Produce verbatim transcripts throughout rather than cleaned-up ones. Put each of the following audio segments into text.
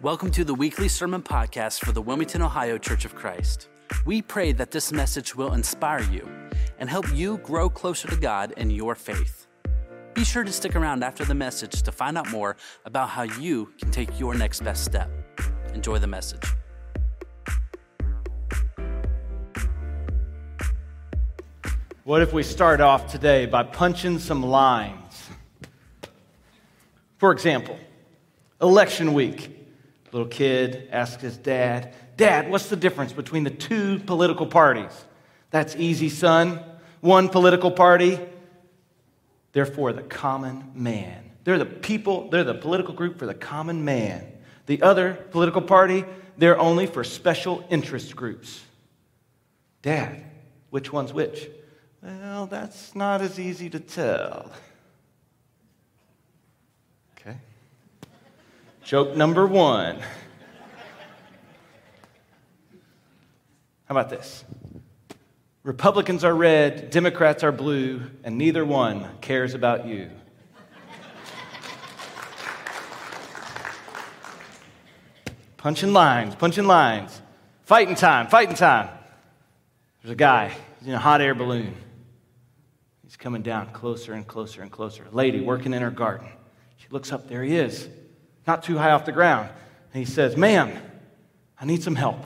Welcome to the weekly sermon podcast for the Wilmington, Ohio Church of Christ. We pray that this message will inspire you and help you grow closer to God in your faith. Be sure to stick around after the message to find out more about how you can take your next best step. Enjoy the message. What if we start off today by punching some lines? For example, election week. Little kid asks his dad, "Dad, what's the difference between the two political parties?" "That's easy, son. One political party, they're for the common man. They're the people, they're the political group for the common man. The other political party, they're only for special interest groups." "Dad, which one's which?" "Well, that's not as easy to tell." Joke number one. How about this? Republicans are red, Democrats are blue, and neither one cares about you. Punching lines, punching lines. Fighting time, fighting time. There's a guy, he's in a hot air balloon. He's coming down closer and closer and closer. A lady working in her garden. She looks up, there he is. Not too high off the ground. And he says, "Ma'am, I need some help.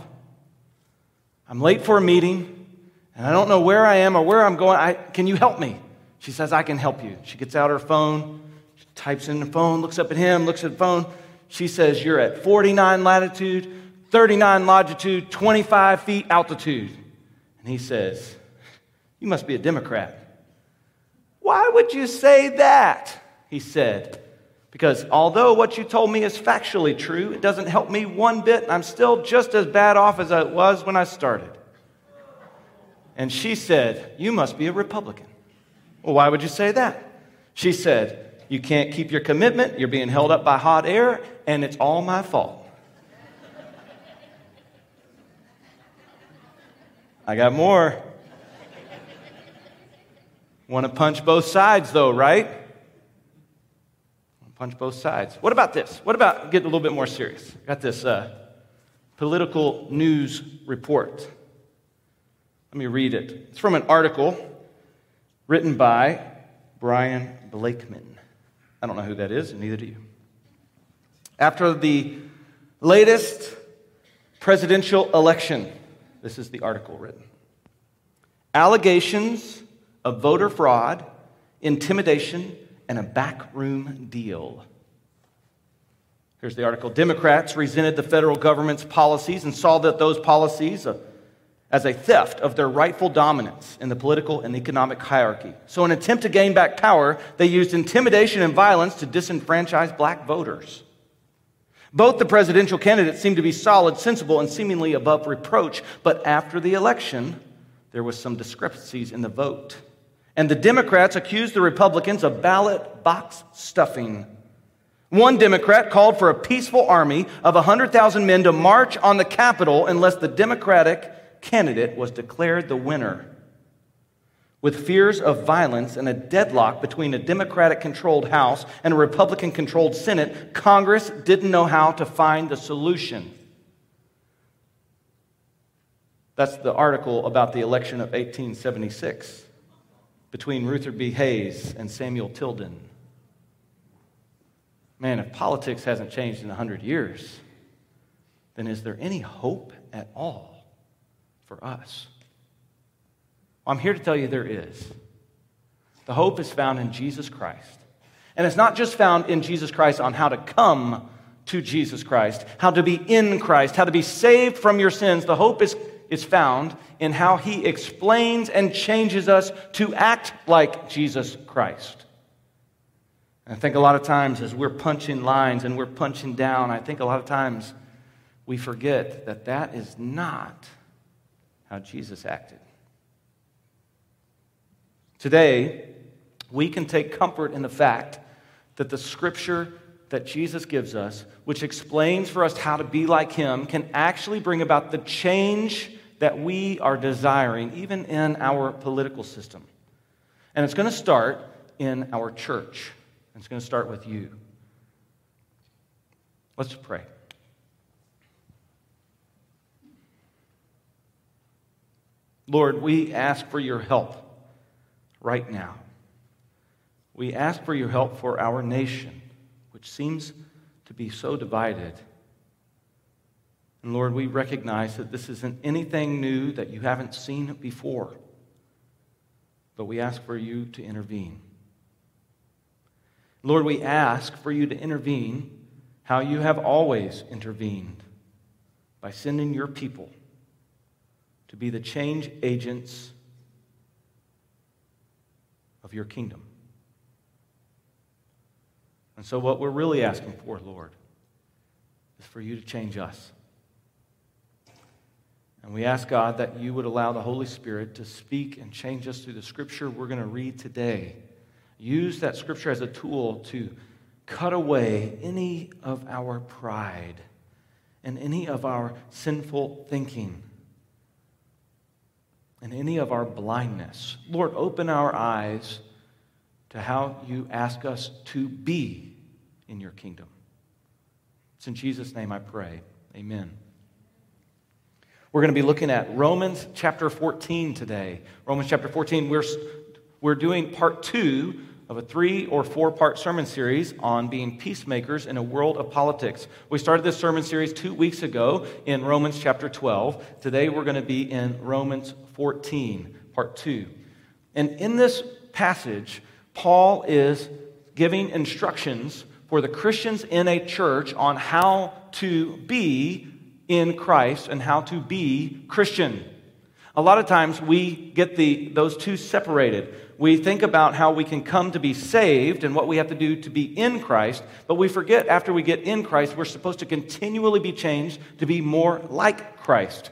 I'm late for a meeting, and I don't know where I am or where I'm going. I, can you help me?" She says, "I can help you." She gets out her phone, she types in the phone, looks up at him, looks at the phone. She says, "You're at forty-nine latitude, thirty-nine longitude, twenty-five feet altitude." And he says, "You must be a Democrat." "Why would you say that?" he said. "Because although what you told me is factually true, it doesn't help me one bit, and I'm still just as bad off as I was when I started." And she said, "You must be a Republican." "Well, why would you say that?" She said, "You can't keep your commitment, you're being held up by hot air, and it's all my fault." I got more. Want to punch both sides though, right? Punch both sides. What about this? What about getting a little bit more serious? I got this uh, political news report. Let me read it. It's from an article written by Brian Blakeman. I don't know who that is, and neither do you. After the latest presidential election, this is the article written. Allegations of voter fraud, intimidation, and a backroom deal. Here's the article. Democrats resented the federal government's policies and saw that those policies as a theft of their rightful dominance in the political and economic hierarchy. So in an attempt to gain back power, they used intimidation and violence to disenfranchise black voters. Both the presidential candidates seemed to be solid, sensible, and seemingly above reproach, but after the election, there was some discrepancies in the vote. And the Democrats accused the Republicans of ballot box stuffing. One Democrat called for a peaceful army of one hundred thousand men to march on the Capitol unless the Democratic candidate was declared the winner. With fears of violence and a deadlock between a Democratic-controlled House and a Republican-controlled Senate, Congress didn't know how to find the solution. That's the article about the election of eighteen seventy-six. Between Rutherford B. Hayes and Samuel Tilden. Man, if politics hasn't changed in one hundred years, then is there any hope at all for us? Well, I'm here to tell you there is. The hope is found in Jesus Christ. And it's not just found in Jesus Christ on how to come to Jesus Christ, how to be in Christ, how to be saved from your sins. The hope is is found in how he explains and changes us to act like Jesus Christ. And I think a lot of times as we're punching lines and we're punching down, I think a lot of times we forget that that is not how Jesus acted. Today, we can take comfort in the fact that the scripture that Jesus gives us, which explains for us how to be like him, can actually bring about the change that we are desiring, even in our political system. And it's going to start in our church. It's going to start with you. Let's pray. Lord, we ask for your help right now. We ask for your help for our nation, which seems to be so divided. And Lord, we recognize that this isn't anything new that you haven't seen before. But we ask for you to intervene. Lord, we ask for you to intervene how you have always intervened, by sending your people to be the change agents of your kingdom. And so what we're really asking for, Lord, is for you to change us. And we ask, God, that you would allow the Holy Spirit to speak and change us through the scripture we're going to read today. Use that scripture as a tool to cut away any of our pride and any of our sinful thinking and any of our blindness. Lord, open our eyes to how you ask us to be in your kingdom. It's in Jesus' name I pray. Amen. We're going to be looking at Romans chapter fourteen today. Romans chapter fourteen, we're, we're doing part two of a three or four part sermon series on being peacemakers in a world of politics. We started this sermon series two weeks ago in Romans chapter twelve. Today we're going to be in Romans fourteen, part two. And in this passage, Paul is giving instructions for the Christians in a church on how to be in Christ and how to be Christian. A lot of times we get the those two separated. We think about how we can come to be saved and what we have to do to be in Christ, but we forget after we get in Christ, we're supposed to continually be changed to be more like Christ.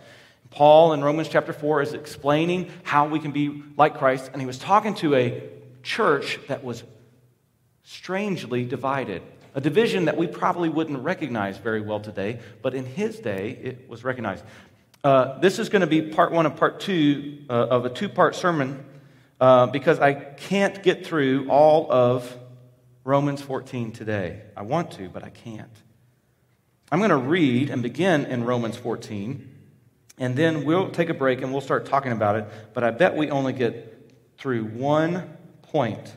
Paul in Romans chapter four is explaining how we can be like Christ, and he was talking to a church that was strangely divided. A division that we probably wouldn't recognize very well today, but in his day, it was recognized. Uh, this is going to be part one of part two uh, of a two-part sermon uh, because I can't get through all of Romans fourteen today. I want to, but I can't. I'm going to read and begin in Romans fourteen, and then we'll take a break and we'll start talking about it, but I bet we only get through one point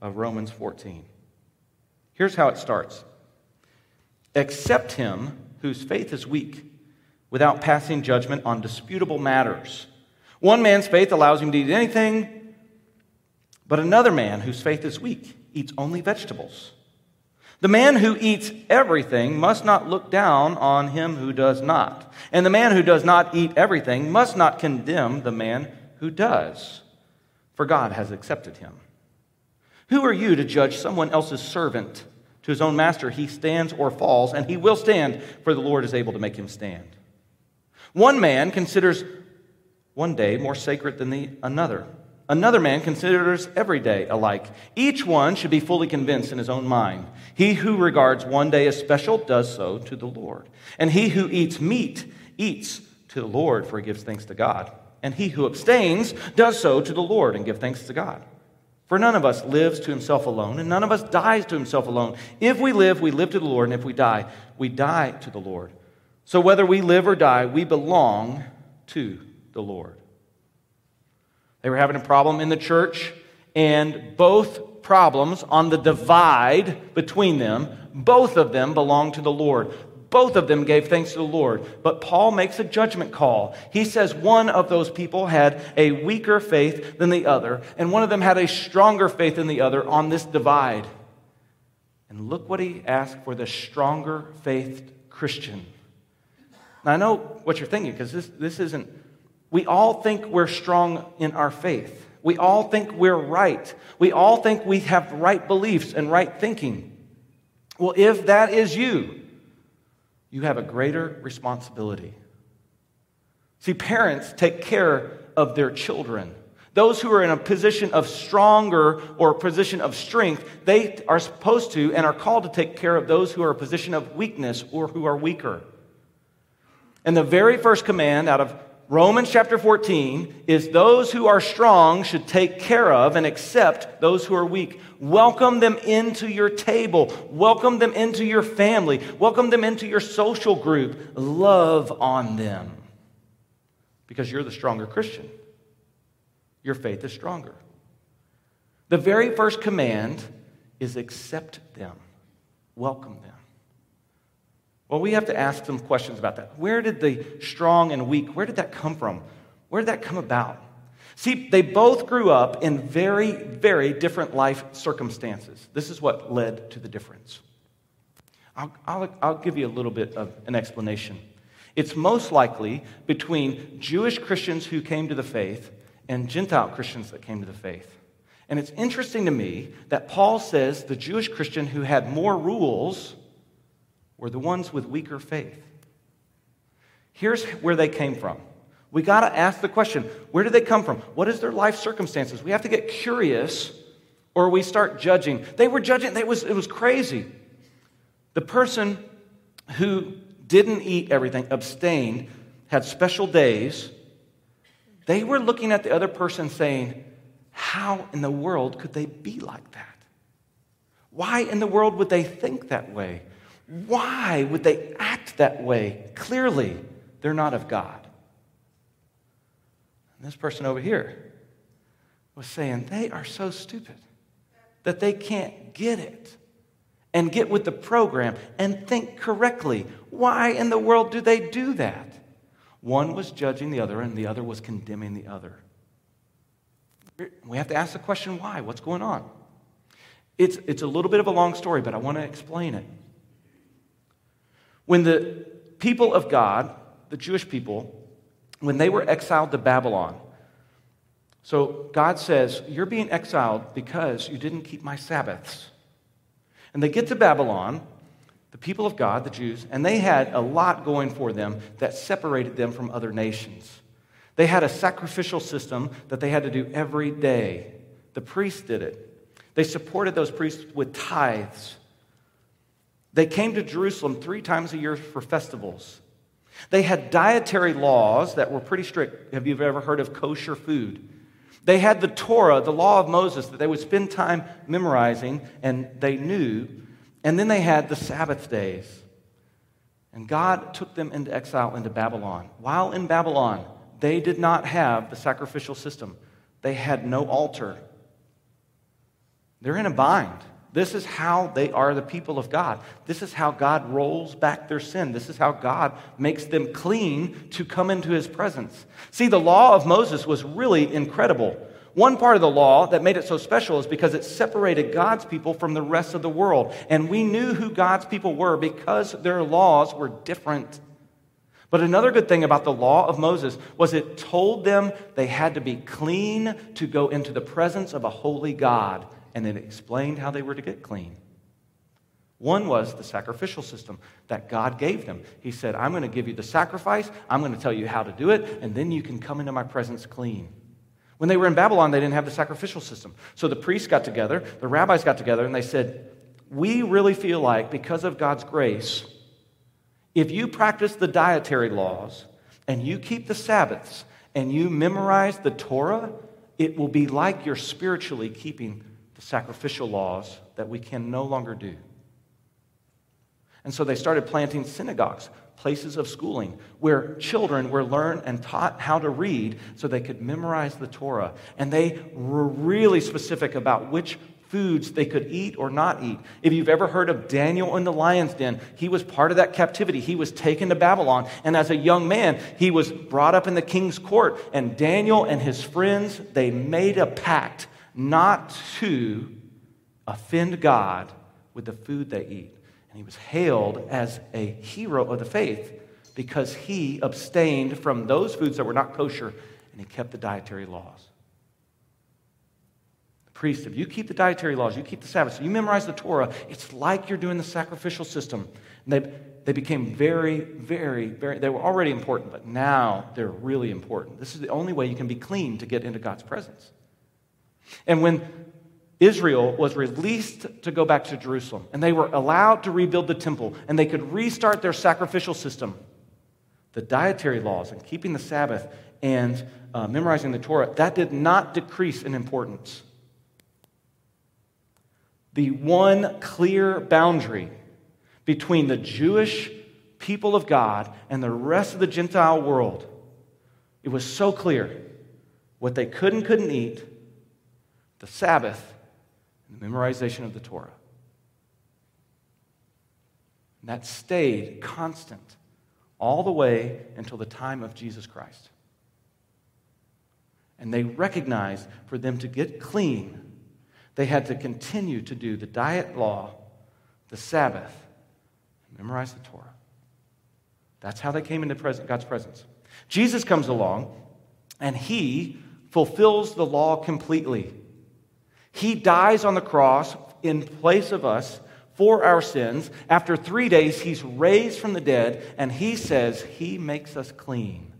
of Romans fourteen. Here's how it starts. Accept him whose faith is weak, without passing judgment on disputable matters. One man's faith allows him to eat anything, but another man whose faith is weak eats only vegetables. The man who eats everything must not look down on him who does not, and the man who does not eat everything must not condemn the man who does, for God has accepted him. Who are you to judge someone else's servant? To his own master he stands or falls, and he will stand, for the Lord is able to make him stand. One man considers one day more sacred than the another. Another man considers every day alike. Each one should be fully convinced in his own mind. He who regards one day as special does so to the Lord. And he who eats meat eats to the Lord, for he gives thanks to God. And he who abstains does so to the Lord and gives thanks to God. For none of us lives to himself alone, and none of us dies to himself alone. If we live, we live to the Lord, and if we die, we die to the Lord. So whether we live or die, we belong to the Lord. They were having a problem in the church, and both problems on the divide between them, both of them belong to the Lord. Both of them gave thanks to the Lord. But Paul makes a judgment call. He says one of those people had a weaker faith than the other, and one of them had a stronger faith than the other on this divide. And look what he asked for the stronger faith Christian. Now, I know what you're thinking, because this, this isn't... We all think we're strong in our faith. We all think we're right. We all think we have right beliefs and right thinking. Well, if that is you, you have a greater responsibility. See, parents take care of their children. Those who are in a position of stronger or a position of strength, they are supposed to and are called to take care of those who are in a position of weakness or who are weaker. And the very first command out of Romans chapter fourteen is those who are strong should take care of and accept those who are weak. Welcome them into your table. Welcome them into your family. Welcome them into your social group. Love on them because you're the stronger Christian. your faith is stronger. The very first command is accept them, welcome them. Well, we have to ask some questions about that. Where did the strong and weak, where did that come from? Where did that come about? See, they both grew up in very, very different life circumstances. This is what led to the difference. I'll, I'll, I'll give you a little bit of an explanation. It's most likely between Jewish Christians who came to the faith and Gentile Christians that came to the faith. And it's interesting to me that Paul says the Jewish Christian who had more rules were the ones with weaker faith. Here's where they came from. We got to ask the question, where do they come from? What is their life circumstances? We have to get curious or we start judging. They were judging. It was, it was crazy. The person who didn't eat everything, abstained, had special days, they were looking at the other person saying, how in the world could they be like that? Why in the world would they think that way? Why would they act that way? Clearly, they're not of God. And this person over here was saying, they are so stupid that they can't get it and get with the program and think correctly. Why in the world do they do that? One was judging the other, and the other was condemning the other. We have to ask the question, why? What's going on? It's, it's a little bit of a long story, but I want to explain it. When the people of God, the Jewish people, when they were exiled to Babylon, so God says, you're being exiled because you didn't keep my Sabbaths. And they get to Babylon, the people of God, the Jews, and they had a lot going for them that separated them from other nations. They had a sacrificial system that they had to do every day. The priests did it. They supported those priests with tithes. They came to Jerusalem three times a year for festivals. They had dietary laws that were pretty strict. Have you ever heard of kosher food? They had the Torah, the law of Moses, that they would spend time memorizing, and they knew. And then they had the Sabbath days. And God took them into exile into Babylon. While in Babylon, they did not have the sacrificial system. They had no altar. They're in a bind. This is how they are the people of God. This is how God rolls back their sin. This is how God makes them clean to come into his presence. See, the law of Moses was really incredible. One part of the law that made it so special is because it separated God's people from the rest of the world. And we knew who God's people were because their laws were different. But another good thing about the law of Moses was it told them they had to be clean to go into the presence of a holy God, and it explained how they were to get clean. One was the sacrificial system that God gave them. He said, I'm going to give you the sacrifice, I'm going to tell you how to do it, and then you can come into my presence clean. When they were in Babylon, they didn't have the sacrificial system. So the priests got together, the rabbis got together, and they said, we really feel like, because of God's grace, if you practice the dietary laws and you keep the Sabbaths and you memorize the Torah, it will be like you're spiritually keeping the sacrificial laws that we can no longer do. And so they started planting synagogues, places of schooling, where children were learned and taught how to read so they could memorize the Torah. And they were really specific about which foods they could eat or not eat. If you've ever heard of Daniel in the lion's den, he was part of that captivity. He was taken to Babylon, and as a young man, he was brought up in the king's court, and Daniel and his friends, they made a pact not to offend God with the food they eat. And he was hailed as a hero of the faith because he abstained from those foods that were not kosher, and he kept the dietary laws. Priest, if you keep the dietary laws, you keep the Sabbath, so you memorize the Torah, it's like you're doing the sacrificial system. And they, they became very, very, very, they were already important, but now they're really important. This is the only way you can be clean to get into God's presence. And when Israel was released to go back to Jerusalem, and they were allowed to rebuild the temple, and they could restart their sacrificial system, the dietary laws and keeping the Sabbath and uh, memorizing the Torah, that did not decrease in importance. The one clear boundary between the Jewish people of God and the rest of the Gentile world, it was so clear, what they could and couldn't eat, the Sabbath, and the memorization of the Torah. And that stayed constant all the way until the time of Jesus Christ. And they recognized for them to get clean, they had to continue to do the diet law, the Sabbath, and memorize the Torah. That's how they came into God's presence. Jesus comes along, and he fulfills the law completely. He dies on the cross in place of us for our sins. After three days, he's raised from the dead, and he says he makes us clean.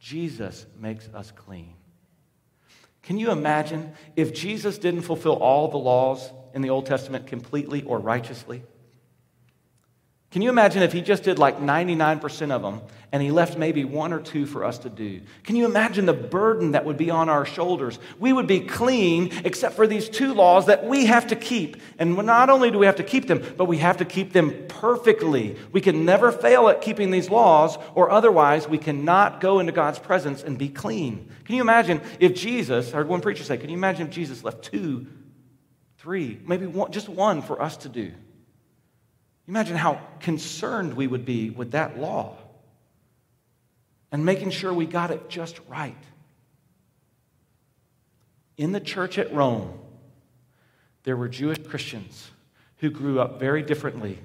Jesus makes us clean. Can you imagine if Jesus didn't fulfill all the laws in the Old Testament completely or righteously? Can you imagine if he just did like ninety-nine percent of them and he left maybe one or two for us to do? Can you imagine the burden that would be on our shoulders? We would be clean except for these two laws that we have to keep. And not only do we have to keep them, but we have to keep them perfectly. We can never fail at keeping these laws, or otherwise we cannot go into God's presence and be clean. Can you imagine if Jesus, I heard one preacher say, can you imagine if Jesus left two, three, maybe one, just one for us to do? Imagine how concerned we would be with that law and making sure we got it just right. In the church at Rome, there were Jewish Christians who grew up very differently.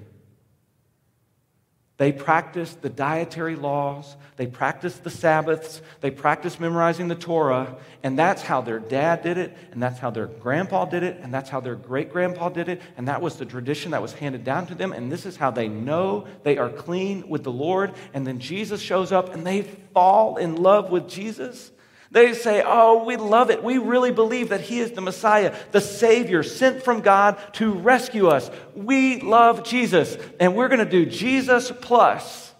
They practiced the dietary laws, they practiced the Sabbaths, they practiced memorizing the Torah, and that's how their dad did it, and that's how their grandpa did it, and that's how their great-grandpa did it, and that was the tradition that was handed down to them, and this is how they know they are clean with the Lord. And then Jesus shows up, and they fall in love with Jesus. They say, oh, we love it. We really believe that he is the Messiah, the Savior sent from God to rescue us. We love Jesus, and we're going to do Jesus plus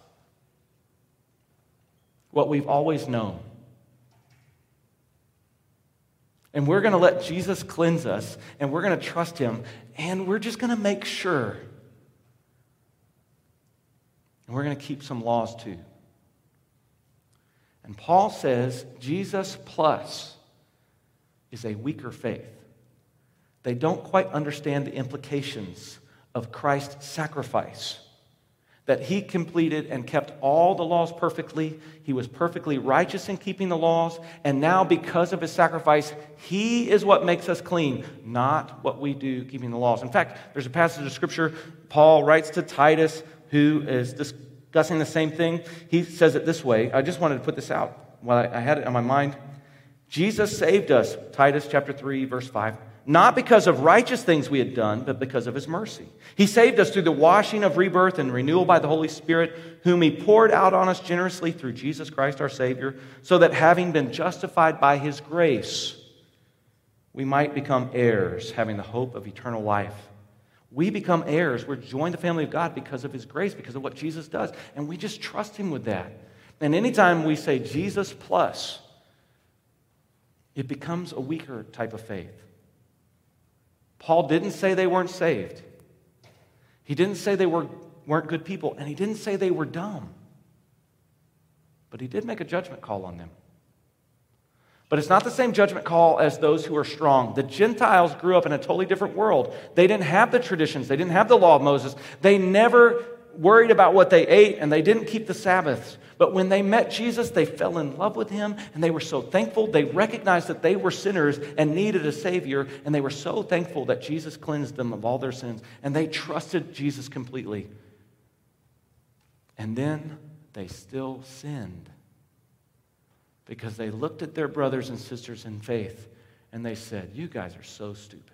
what we've always known. And we're going to let Jesus cleanse us, and we're going to trust him, and we're just going to make sure. And we're going to keep some laws too. And Paul says Jesus plus is a weaker faith. They don't quite understand the implications of Christ's sacrifice, that he completed and kept all the laws perfectly. He was perfectly righteous in keeping the laws. And now because of his sacrifice, he is what makes us clean, not what we do keeping the laws. In fact, there's a passage of Scripture Paul writes to Titus, who is this. Discussing the same thing, he says it this way. I just wanted to put this out while I had it on my mind. Jesus saved us, Titus chapter three, verse five, not because of righteous things we had done, but because of his mercy. He saved us through the washing of rebirth and renewal by the Holy Spirit, whom he poured out on us generously through Jesus Christ our Savior, so that having been justified by his grace, we might become heirs, having the hope of eternal life. We become heirs. We're joined to the family of God because of his grace, because of what Jesus does. And we just trust him with that. And anytime we say Jesus plus, it becomes a weaker type of faith. Paul didn't say they weren't saved. He didn't say they were, weren't good people. And he didn't say they were dumb. But he did make a judgment call on them. But it's not the same judgment call as those who are strong. The Gentiles grew up in a totally different world. They didn't have the traditions. They didn't have the law of Moses. They never worried about what they ate, and they didn't keep the Sabbaths. But when they met Jesus, they fell in love with him, and they were so thankful. They recognized that they were sinners and needed a Savior, and they were so thankful that Jesus cleansed them of all their sins, and they trusted Jesus completely. And then they still sinned, because they looked at their brothers and sisters in faith and they said, you guys are so stupid.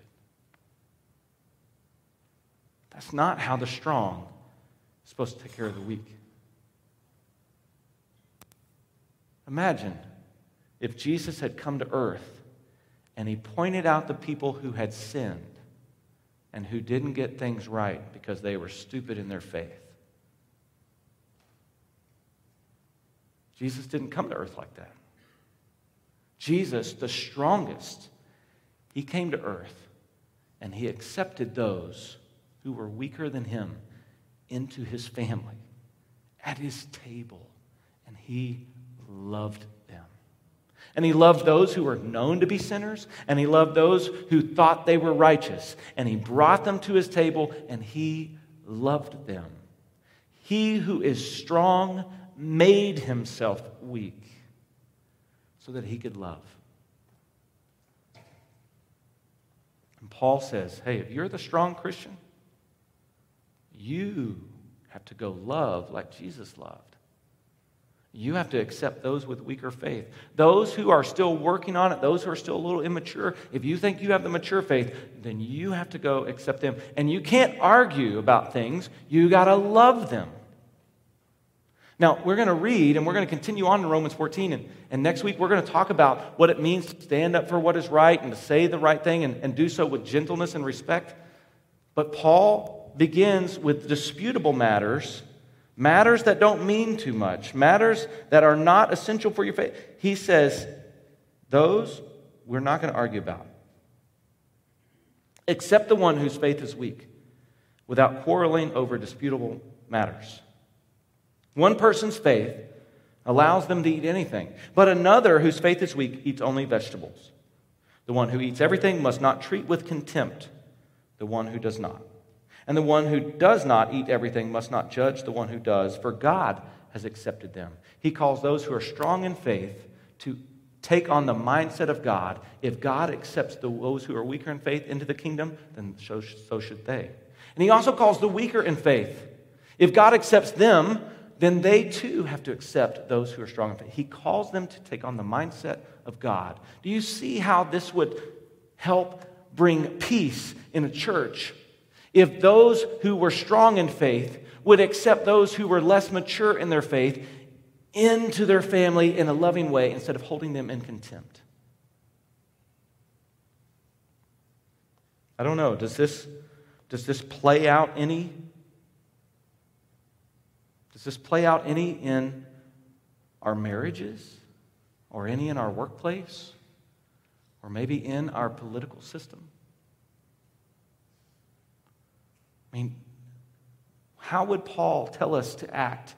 That's not how the strong is supposed to take care of the weak. Imagine if Jesus had come to earth and he pointed out the people who had sinned and who didn't get things right because they were stupid in their faith. Jesus didn't come to earth like that. Jesus, the strongest, he came to earth and he accepted those who were weaker than him into his family, at his table, and he loved them. And he loved those who were known to be sinners, and he loved those who thought they were righteous. And he brought them to his table, and he loved them. He who is strong made himself weak so that he could love. And Paul says, hey, if you're the strong Christian, you have to go love like Jesus loved. You have to accept those with weaker faith. Those who are still working on it, those who are still a little immature, if you think you have the mature faith, then you have to go accept them. And you can't argue about things. You got to love them. Now, we're going to read, and we're going to continue on in Romans fourteen, and, and next week we're going to talk about what it means to stand up for what is right and to say the right thing and, and do so with gentleness and respect. But Paul begins with disputable matters, matters that don't mean too much, matters that are not essential for your faith. He says, those we're not going to argue about, except the one whose faith is weak, without quarreling over disputable matters. One person's faith allows them to eat anything, but another whose faith is weak eats only vegetables. The one who eats everything must not treat with contempt the one who does not. And the one who does not eat everything must not judge the one who does, for God has accepted them. He calls those who are strong in faith to take on the mindset of God. If God accepts those who are weaker in faith into the kingdom, then so should they. And he also calls the weaker in faith. If God accepts them, then they too have to accept those who are strong in faith. He calls them to take on the mindset of God. Do you see how this would help bring peace in a church? If those who were strong in faith would accept those who were less mature in their faith into their family in a loving way instead of holding them in contempt. I don't know, does this, does this play out any? Does this play out any in our marriages or any in our workplace or maybe in our political system? I mean, how would Paul tell us to act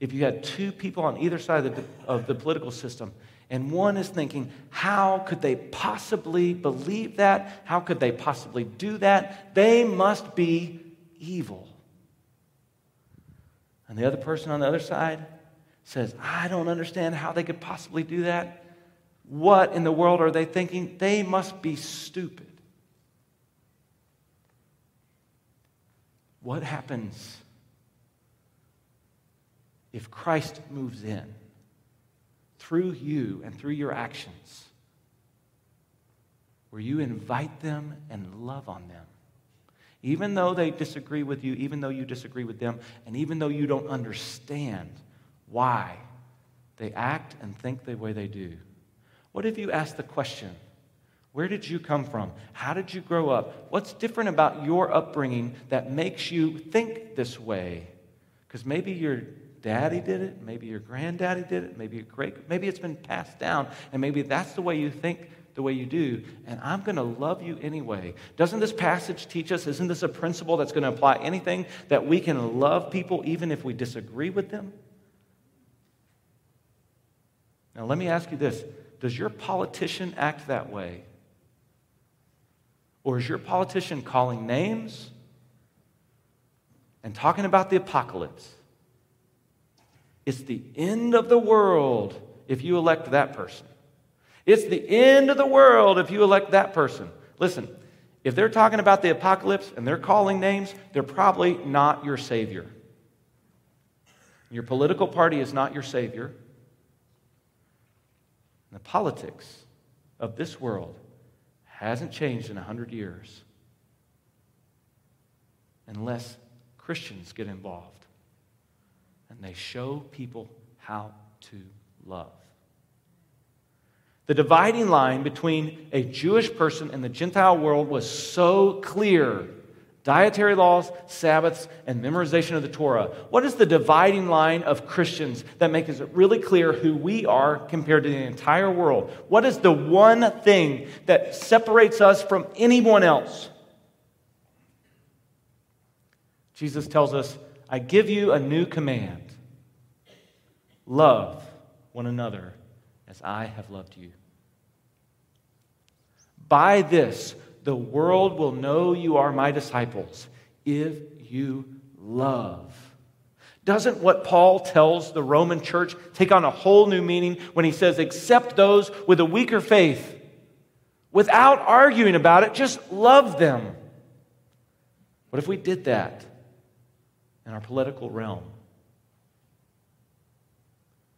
if you had two people on either side of the, of the political system and one is thinking, how could they possibly believe that? How could they possibly do that? They must be evil. And the other person on the other side says, I don't understand how they could possibly do that. What in the world are they thinking? They must be stupid. What happens if Christ moves in through you and through your actions, where you invite them and love on them? Even though they disagree with you, even though you disagree with them, and even though you don't understand why they act and think the way they do. What if you ask the question, where did you come from? How did you grow up? What's different about your upbringing that makes you think this way? Because maybe your daddy did it, maybe your granddaddy did it, maybe your great, maybe it's been passed down, and maybe that's the way you think the way you do, and I'm going to love you anyway. Doesn't this passage teach us, isn't this a principle that's going to apply anything, that we can love people even if we disagree with them? Now let me ask you this. Does your politician act that way? Or is your politician calling names and talking about the apocalypse? It's the end of the world if you elect that person. It's the end of the world if you elect that person. Listen, if they're talking about the apocalypse and they're calling names, they're probably not your savior. Your political party is not your savior. The politics of this world hasn't changed in a hundred years unless Christians get involved and they show people how to love. The dividing line between a Jewish person and the Gentile world was so clear. Dietary laws, Sabbaths, and memorization of the Torah. What is the dividing line of Christians that makes it really clear who we are compared to the entire world? What is the one thing that separates us from anyone else? Jesus tells us, I give you a new command. Love one another as I have loved you. By this, the world will know you are my disciples, if you love. Doesn't what Paul tells the Roman church take on a whole new meaning when he says, accept those with a weaker faith? Without arguing about it, just love them. What if we did that in our political realm?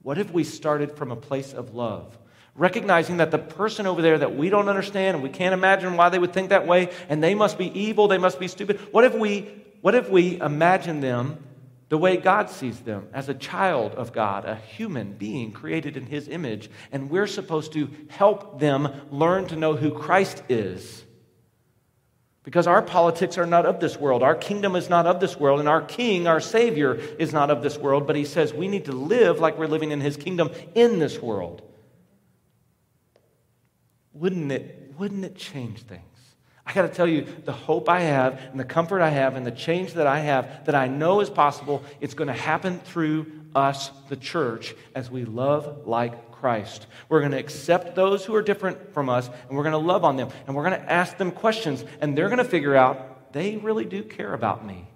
What if we started from a place of love, recognizing that the person over there that we don't understand and we can't imagine why they would think that way, and they must be evil, they must be stupid. What if we, what if we imagine them the way God sees them, as a child of God, a human being created in His image, and we're supposed to help them learn to know who Christ is? Because our politics are not of this world, our kingdom is not of this world, and our King, our Savior, is not of this world, but He says we need to live like we're living in His kingdom in this world. Wouldn't it, wouldn't it change things? I got to tell you, the hope I have and the comfort I have and the change that I have that I know is possible, it's going to happen through us, the church, as we love like Christ. We're going to accept those who are different from us, and we're going to love on them, and we're going to ask them questions, and they're going to figure out they really do care about me.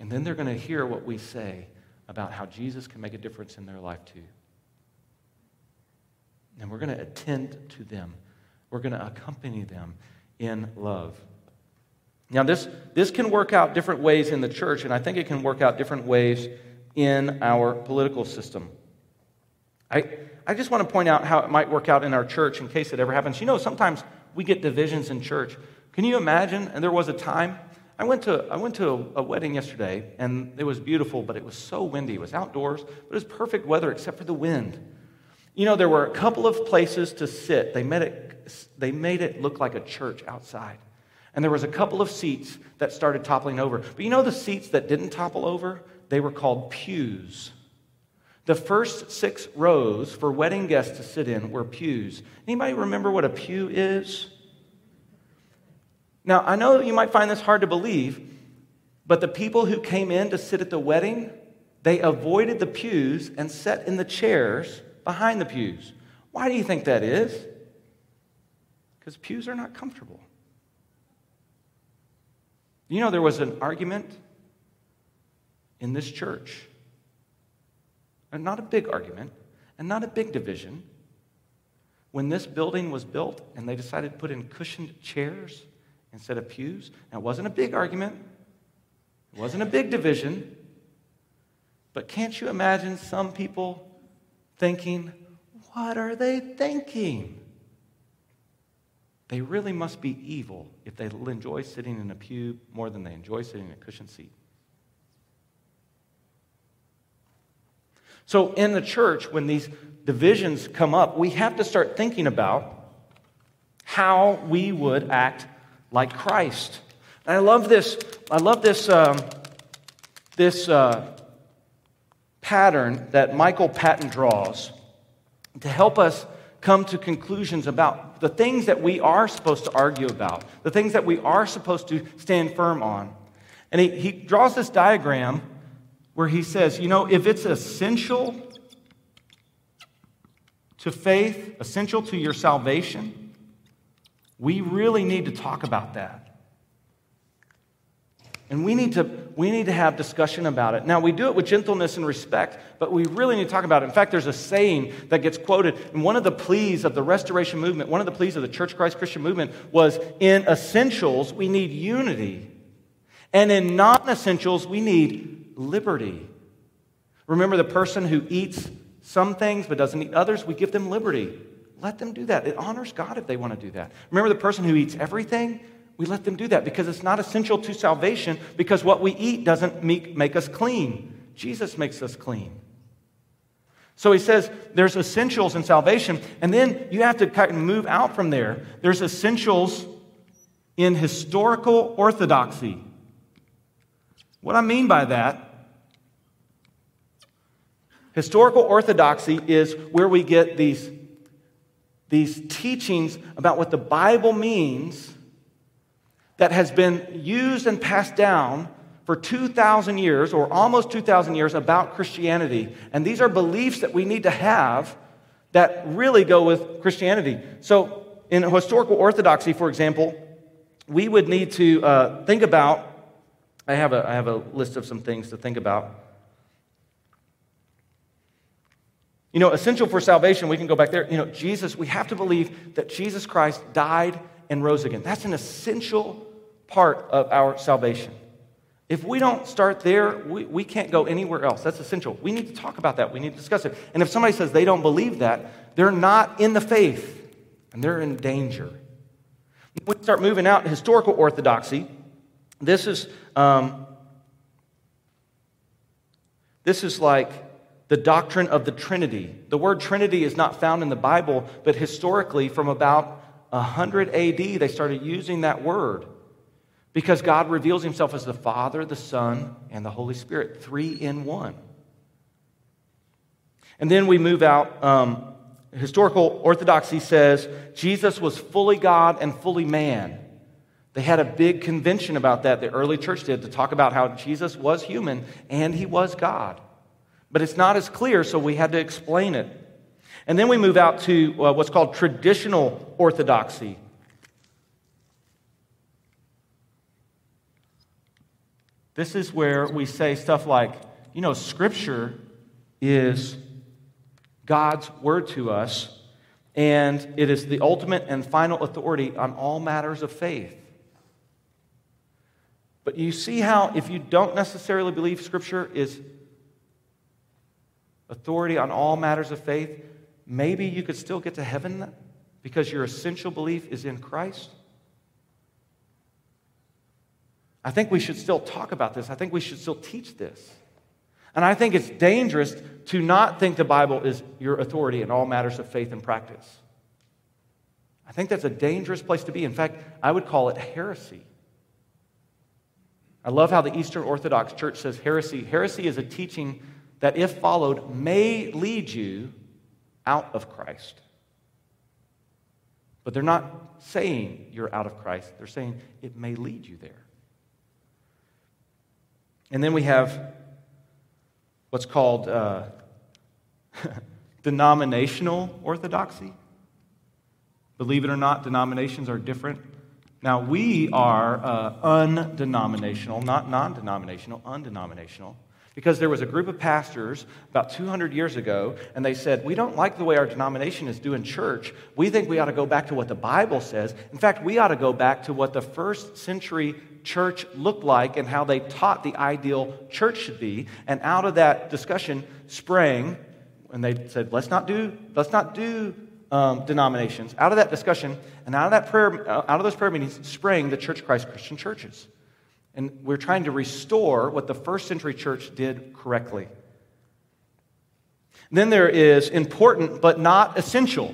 And then they're going to hear what we say about how Jesus can make a difference in their life too. And we're going to attend to them. We're going to accompany them in love. Now, this, this can work out different ways in the church, and I think it can work out different ways in our political system. I, I just want to point out how it might work out in our church in case it ever happens. You know, sometimes we get divisions in church. Can you imagine? And there was a time. I went to, I went to a, a wedding yesterday, and it was beautiful, but it was so windy. It was outdoors, but it was perfect weather except for the wind. You know, there were a couple of places to sit. They made it, they made it look like a church outside. And there was a couple of seats that started toppling over. But you know the seats that didn't topple over? They were called pews. The first six rows for wedding guests to sit in were pews. Anybody remember what a pew is? Now, I know you might find this hard to believe, but the people who came in to sit at the wedding, they avoided the pews and sat in the chairs behind the pews. Why do you think that is? Because pews are not comfortable. You know, there was an argument in this church, and not a big argument, and not a big division, when this building was built and they decided to put in cushioned chairs instead of pews. Now, it wasn't a big argument. It wasn't a big division. But can't you imagine some people thinking, what are they thinking? They really must be evil if they enjoy sitting in a pew more than they enjoy sitting in a cushioned seat. So in the church, when these divisions come up, we have to start thinking about how we would act like Christ. And I love this. I love this. Um, this. Uh, pattern that Michael Patton draws to help us come to conclusions about the things that we are supposed to argue about, the things that we are supposed to stand firm on. And he, he draws this diagram where he says, you know, if it's essential to faith, essential to your salvation, we really need to talk about that. And we need to we need to have discussion about it. Now, we do it with gentleness and respect, but we really need to talk about it. In fact, there's a saying that gets quoted, and one of the pleas of the Restoration Movement, one of the pleas of the Church of Christ Christian Movement was, in essentials, we need unity. And in non-essentials, we need liberty. Remember the person who eats some things but doesn't eat others? We give them liberty. Let them do that. It honors God if they want to do that. Remember the person who eats everything? We let them do that because it's not essential to salvation, because what we eat doesn't make, make us clean. Jesus makes us clean. So he says there's essentials in salvation, and then you have to kind of move out from there. There's essentials in historical orthodoxy. What I mean by that, historical orthodoxy is where we get these, these teachings about what the Bible means that has been used and passed down for two thousand years, or almost two thousand years, about Christianity. And these are beliefs that we need to have that really go with Christianity. So in historical orthodoxy, for example, we would need to uh, think about, I have, a, I have a list of some things to think about. You know, essential for salvation, we can go back there. You know, Jesus, we have to believe that Jesus Christ died and rose again. That's an essential part of our salvation. If we don't start there, we, we can't go anywhere else. That's essential. We need to talk about that. We need to discuss it. And if somebody says they don't believe that, they're not in the faith, and they're in danger. When we start moving out historical orthodoxy, this is, um, this is like the doctrine of the Trinity. The word Trinity is not found in the Bible, but historically from about one hundred A D, they started using that word because God reveals himself as the Father, the Son, and the Holy Spirit, three in one. And then we move out. Um, Historical orthodoxy says Jesus was fully God and fully man. They had a big convention about that, the early church did, to talk about how Jesus was human and he was God. But it's not as clear, so we had to explain it. And then we move out to uh, what's called traditional orthodoxy. This is where we say stuff like, you know, Scripture is God's word to us, and it is the ultimate and final authority on all matters of faith. But you see how if you don't necessarily believe Scripture is authority on all matters of faith, maybe you could still get to heaven because your essential belief is in Christ? I think we should still talk about this. I think we should still teach this. And I think it's dangerous to not think the Bible is your authority in all matters of faith and practice. I think that's a dangerous place to be. In fact, I would call it heresy. I love how the Eastern Orthodox Church says heresy. Heresy is a teaching that, if followed, may lead you out of Christ. But they're not saying you're out of Christ. They're saying it may lead you there. And then we have what's called uh, denominational orthodoxy. Believe it or not, denominations are different. Now, we are uh, undenominational, not non-denominational, undenominational, because there was a group of pastors about two hundred years ago, and they said, we don't like the way our denomination is doing church. We think we ought to go back to what the Bible says. In fact, we ought to go back to what the first century church looked like and how they taught the ideal church should be. And out of that discussion sprang, and they said, let's not do, let's not do um, denominations. Out of that discussion and out of that prayer, out of those prayer meetings sprang the Church of Christ Christian Churches. And we're trying to restore what the first century church did correctly. Then there is important but not essential.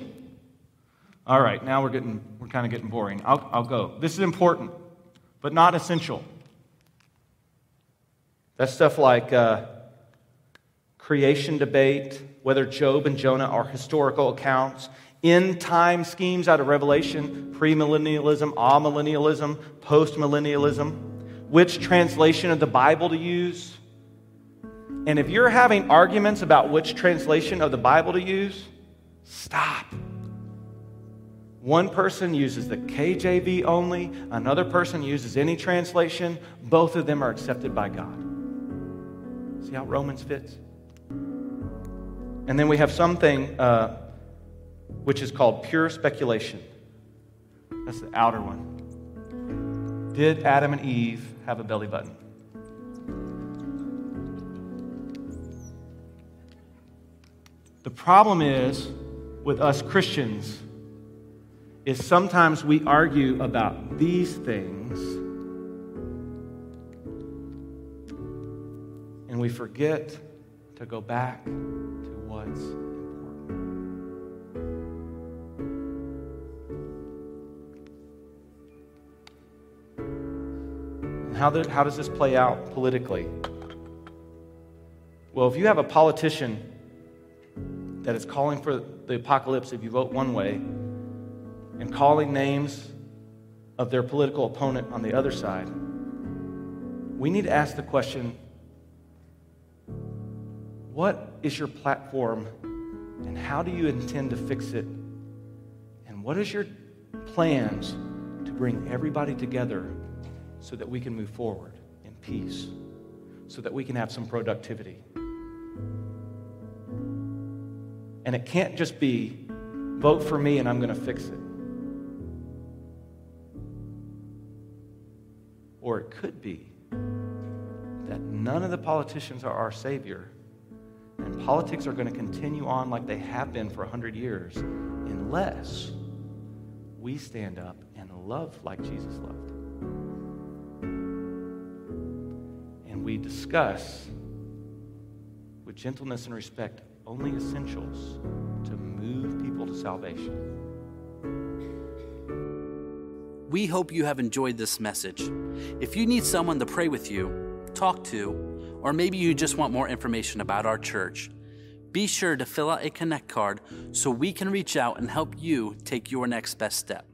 All right, now we're getting we're kind of getting boring. I'll I'll go. This is important but not essential. That's stuff like uh, creation debate, whether Job and Jonah are historical accounts, end-time schemes out of Revelation, premillennialism, amillennialism, postmillennialism, which translation of the Bible to use. And if you're having arguments about which translation of the Bible to use, stop. One person uses the K J V only, another person uses any translation. Both of them are accepted by God. See how Romans fits? And then we have something uh, which is called pure speculation. That's the outer one. Did Adam and Eve have a belly button? The problem is, with us Christians, is sometimes we argue about these things and we forget to go back to what's How, the, how does this play out politically? Well, if you have a politician that is calling for the apocalypse if you vote one way and calling names of their political opponent on the other side, we need to ask the question, what is your platform and how do you intend to fix it? And what is your plans to bring everybody together so that we can move forward in peace, so that we can have some productivity? And it can't just be, vote for me and I'm going to fix it. Or it could be that none of the politicians are our savior, and politics are going to continue on like they have been for one hundred years unless we stand up and love like Jesus loved. And we discuss with gentleness and respect only essentials to move people to salvation. We hope you have enjoyed this message. If you need someone to pray with you, talk to, or maybe you just want more information about our church, be sure to fill out a Connect card so we can reach out and help you take your next best step.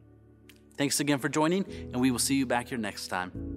Thanks again for joining, and we will see you back here next time.